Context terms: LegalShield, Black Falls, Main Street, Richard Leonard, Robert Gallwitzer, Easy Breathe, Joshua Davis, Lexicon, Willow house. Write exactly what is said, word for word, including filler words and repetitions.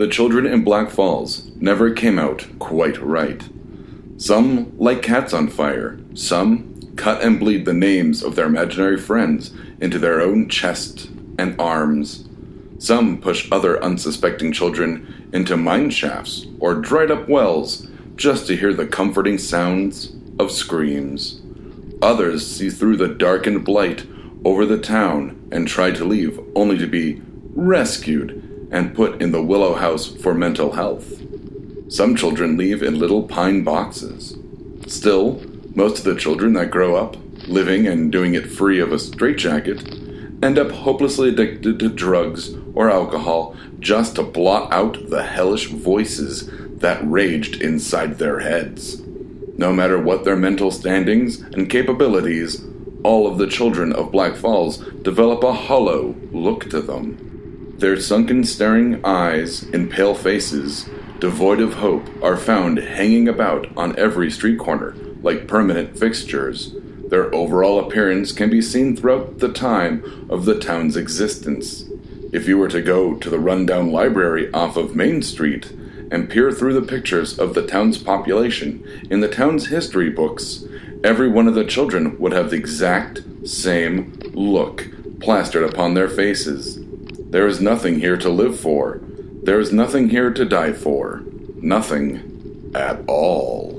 the children in Black Falls never came out quite right. Some like cats on fire, some cut and bleed the names of their imaginary friends into their own chests and arms. Some push other unsuspecting children into mine shafts or dried-up wells just to hear the comforting sounds of screams. Others see through the darkened blight over the town and try to leave, only to be rescued and put in the Willow house for mental health. Some children leave in little pine boxes. Still, most of the children that grow up, living and doing it free of a straitjacket, end up hopelessly addicted to drugs or alcohol just to blot out the hellish voices that raged inside their heads. No matter what their mental standings and capabilities, all of the children of Black Falls develop a hollow look to them. Their sunken staring eyes and pale faces, devoid of hope, are found hanging about on every street corner like permanent fixtures. Their overall appearance can be seen throughout the time of the town's existence. If you were to go to the rundown library off of Main Street and peer through the pictures of the town's population in the town's history books, every one of the children would have the exact same look plastered upon their faces. There is nothing here to live for. There is nothing here to die for. Nothing at all.